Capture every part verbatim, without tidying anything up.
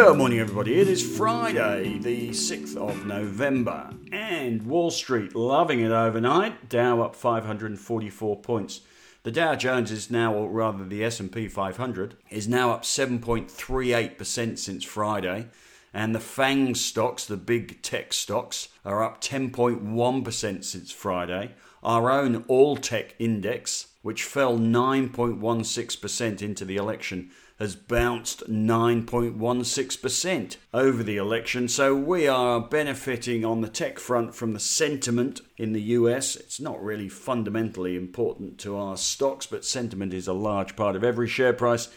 Good morning, everybody. It is Friday, the sixth of November, and Wall Street loving it overnight. Dow up five hundred forty-four points. The Dow Jones is now, or rather the S and P five hundred, is now up seven point three eight percent since Friday. And the FAANGS stocks, the big tech stocks, are up ten point one percent since Friday. Our own all-tech index, which fell nine point one six percent into the election, has bounced nine point one six percent over the election. So we are benefiting on the tech front from the sentiment in the U S. It's not really fundamentally important to our stocks, but sentiment is a large part of every share price.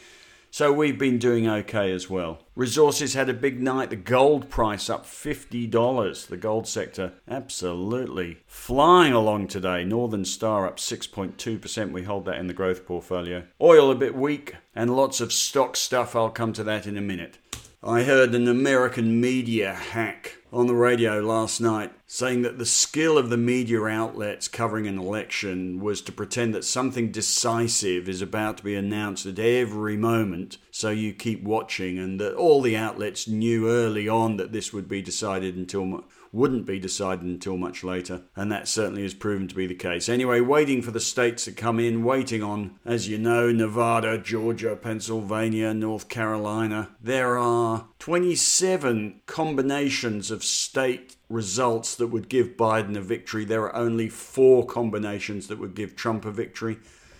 So we've been doing okay as well. Resources had a big night. The gold price up fifty dollars. The gold sector absolutely flying along today. Northern Star up six point two percent. We hold that in the growth portfolio. Oil a bit weak and lots of stock stuff. I'll come to that in a minute. I heard an American media hack on the radio last night saying that the skill of the media outlets covering an election was to pretend that something decisive is about to be announced at every moment, so you keep watching, and that all the outlets knew early on that this would be decided until wouldn't be decided until much later, and that certainly has proven to be the case. Anyway, waiting for the states to come in, waiting on, as you know, Nevada, Georgia, Pennsylvania, North Carolina. There are twenty-seven combinations of state results that would give Biden a victory. There are only four combinations that would give Trump a victory.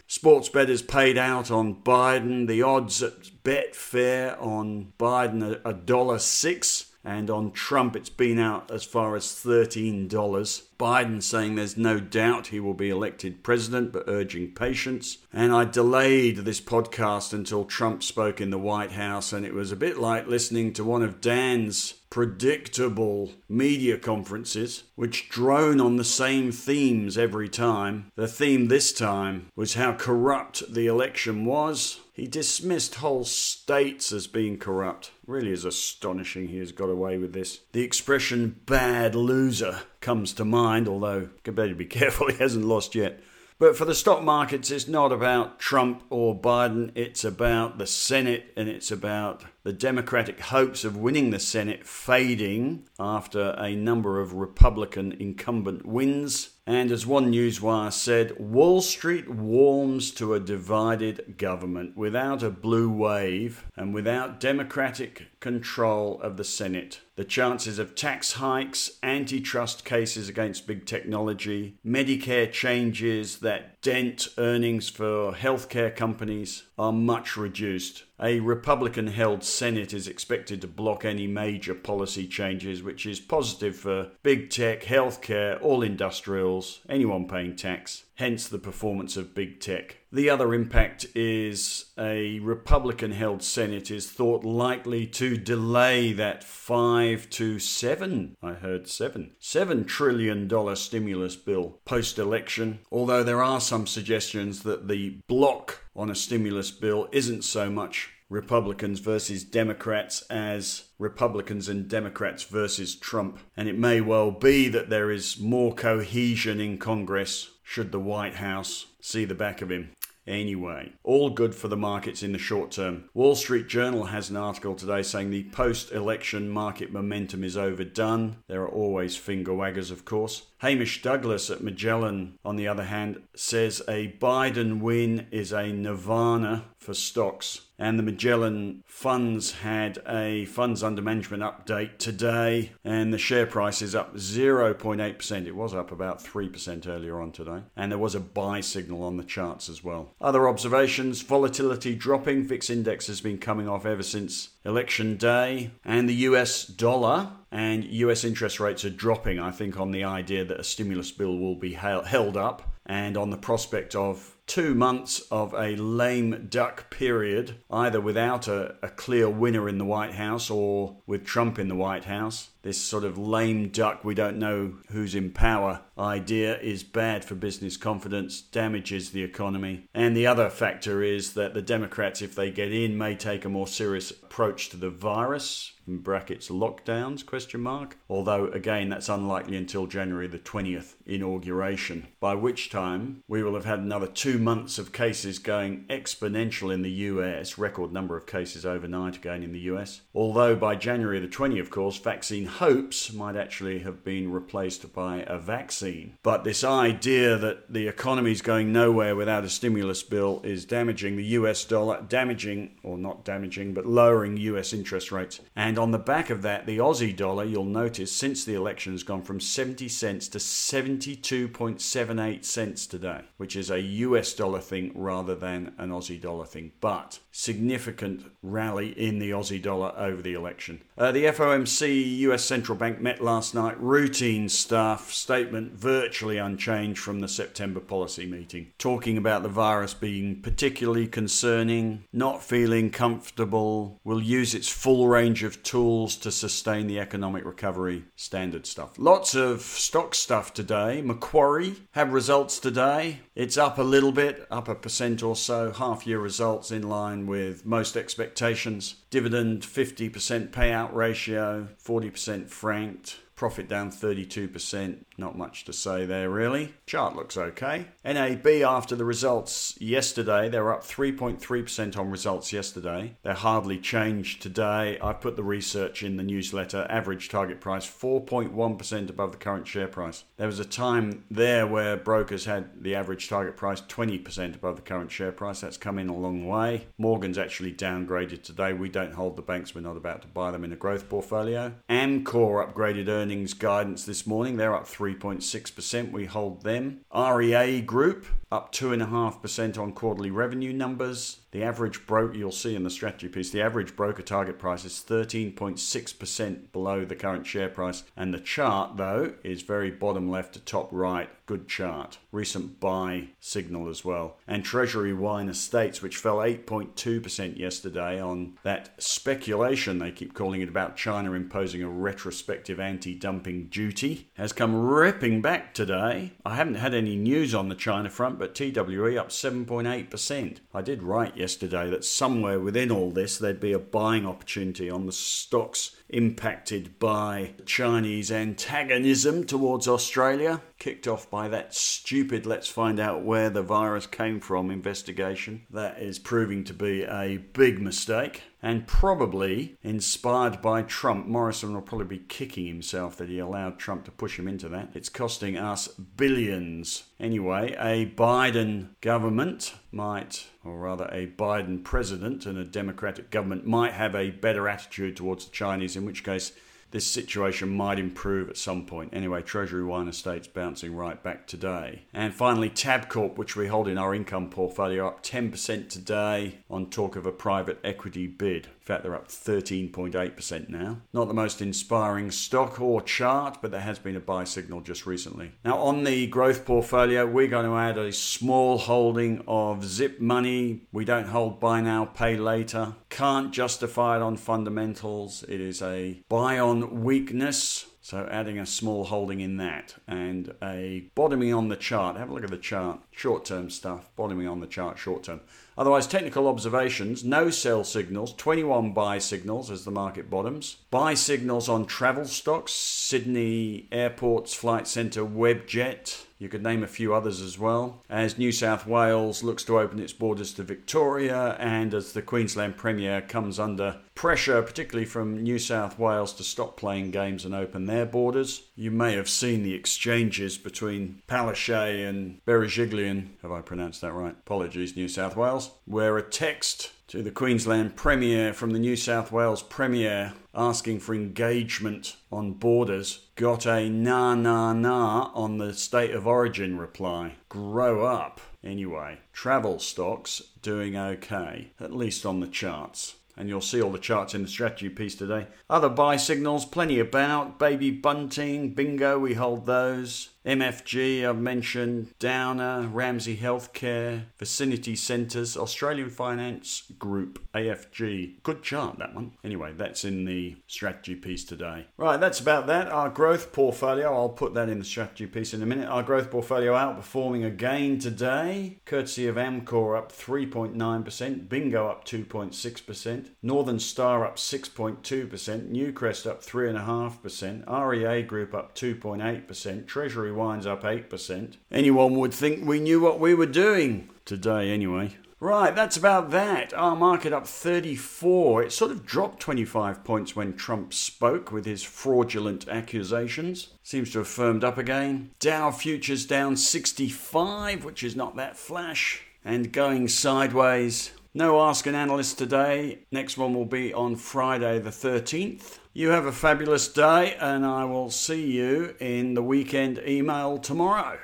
Sports bettors paid out on Biden. The odds at Betfair on Biden are one dollar six. And on Trump, it's been out as far as thirteen dollars. Biden saying there's no doubt he will be elected president, but urging patience. And I delayed this podcast until Trump spoke in the White House, and it was a bit like listening to one of Dan's predictable media conferences, which drone on the same themes every time. The theme this time was how corrupt the election was. He dismissed whole states as being corrupt. Really is astonishing he has got away with this. The expression bad loser comes to mind, although you better be careful, he hasn't lost yet. But for the stock markets, it's not about Trump or Biden. It's about the Senate, and it's about the Democratic hopes of winning the Senate fading after a number of Republican incumbent wins. And as one newswire said, Wall Street warms to a divided government without a blue wave and without democratic control of the Senate. The chances of tax hikes, antitrust cases against big technology, Medicare changes that dent earnings for healthcare companies are much reduced. A Republican-held Senate is expected to block any major policy changes, which is positive for big tech, healthcare, all industrials, anyone paying tax, hence the performance of big tech. The other impact is a Republican-held Senate is thought likely to delay that five to seven, I heard seven, seven trillion dollar stimulus bill post-election, although there are some suggestions that the block on a stimulus bill isn't so much Republicans versus Democrats as Republicans and Democrats versus Trump. And it may well be that there is more cohesion in Congress should the White House see the back of him. Anyway, all good for the markets in the short term. Wall Street Journal has an article today saying the post-election market momentum is overdone. There are always finger waggers, of course. Hamish Douglass at Magellan, on the other hand, says a Biden win is a nirvana for stocks. And the Magellan funds had a funds under management update today, and the share price is up zero point eight percent. It was up about three percent earlier on today. And there was a buy signal on the charts as well. Other observations, volatility dropping. V I X index has been coming off ever since election day, and the U S dollar and U S interest rates are dropping, I think, on the idea that a stimulus bill will be held up and on the prospect of two months of a lame duck period, either without a, a clear winner in the White House or with Trump in the White House. This sort of lame duck, we don't know who's in power idea is bad for business confidence, damages the economy. And the other factor is that the Democrats, if they get in, may take a more serious approach to the virus, in brackets lockdowns, question mark. Although, again, that's unlikely until January the twentieth inauguration, by which time we will have had another two months of cases going exponential in the U S, record number of cases overnight again in the U S, although by January the twentieth, of course, vaccine hopes might actually have been replaced by a vaccine. But this idea that the economy is going nowhere without a stimulus bill is damaging the U S dollar, damaging, or not damaging, but lowering U S interest rates. And on the back of that, the Aussie dollar, you'll notice, since the election has gone from seventy cents to seventy-two point seven eight cents today, which is a U S dollar thing rather than an Aussie dollar thing. But significant rally in the Aussie dollar over the election. Uh, the F O M C, U S Central Bank, met last night. Routine stuff, statement virtually unchanged from the September policy meeting. Talking about the virus being particularly concerning, not feeling comfortable, will use its full range of tools to sustain the economic recovery. Standard stuff. Lots of stock stuff today. Macquarie have results today. It's up a little bit, up a percent or so. Half-year results in line with most expectations. Dividend fifty percent payout ratio, forty percent franked. Profit down thirty-two percent. Not much to say there, really. Chart looks okay. N A B, after the results yesterday, they were up three point three percent on results yesterday. They're hardly changed today. I put the research in the newsletter. Average target price, four point one percent above the current share price. There was a time there where brokers had the average target price twenty percent above the current share price. That's come in a long way. Morgan's actually downgraded today. We don't hold the banks. We're not about to buy them in a growth portfolio. Amcor upgraded earnings. Earnings guidance this morning. They're up three point six percent. We hold them. R E A Group up two point five percent on quarterly revenue numbers. The average broker, you'll see in the strategy piece, the average broker target price is thirteen point six percent below the current share price. And the chart, though, is very bottom left to top right. Good chart. Recent buy signal as well. And Treasury Wine Estates, which fell eight point two percent yesterday on that speculation, they keep calling it, about China imposing a retrospective anti-dumping duty, has come ripping back today. I haven't had any news on the China front, but T W E up seven point eight percent. I did write yesterday that somewhere within all this there'd be a buying opportunity on the stocks impacted by Chinese antagonism towards Australia, kicked off by that stupid let's find out where the virus came from investigation. That is proving to be a big mistake. And probably inspired by Trump, Morrison will probably be kicking himself that he allowed Trump to push him into that. It's costing us billions. Anyway, a Biden government might, or rather a Biden president and a Democratic government might have a better attitude towards the Chinese, in which case this situation might improve at some point. Anyway, Treasury Wine Estates bouncing right back today. And finally, Tabcorp, which we hold in our income portfolio, up ten percent today on talk of a private equity bid. In fact, they're up thirteen point eight percent now. Not the most inspiring stock or chart, but there has been a buy signal just recently. Now, on the growth portfolio, we're going to add a small holding of Zip Money. We don't hold buy now, pay later. Can't justify it on fundamentals. It is a buy on weakness, so adding a small holding in that, and a bottoming on the chart. Have a look at the chart. Short-term stuff, bottoming on the chart, short-term. Otherwise, technical observations, no sell signals, twenty-one buy signals as the market bottoms. Buy signals on travel stocks, Sydney Airports, Flight Centre, Webjet. You could name a few others as well. As New South Wales looks to open its borders to Victoria, and as the Queensland Premier comes under pressure, particularly from New South Wales, to stop playing games and open their borders. You may have seen the exchanges between Palaszczuk and Berejiklian. Have I pronounced that right? Apologies, New South Wales. Where a text to the Queensland Premier from the New South Wales Premier asking for engagement on borders got a nah, nah, nah on the state of origin reply. Grow up. Anyway, travel stocks doing okay, at least on the charts. And you'll see all the charts in the strategy piece today. Other buy signals, plenty about. Baby Bunting, Bingo, we hold those. M F G, I've mentioned. Downer, Ramsey Healthcare, Vicinity Centres, Australian Finance Group, A F G. Good chart, that one. Anyway, that's in the strategy piece today. Right, that's about that. Our growth portfolio, I'll put that in the strategy piece in a minute. Our growth portfolio outperforming again today, courtesy of Amcor up three point nine percent, Bingo up two point six percent, Northern Star up six point two percent, Newcrest up three point five percent, R E A Group up two point eight percent, Treasury Treasury Wine's up eight percent. Anyone would think we knew what we were doing. Today, anyway. Right, that's about that. Our market up thirty-four. It sort of dropped twenty-five points when Trump spoke with his fraudulent accusations. Seems to have firmed up again. Dow futures down sixty-five, which is not that flash. And going sideways. No Ask an Analyst today. Next one will be on Friday the thirteenth. You have a fabulous day, and I will see you in the weekend email tomorrow.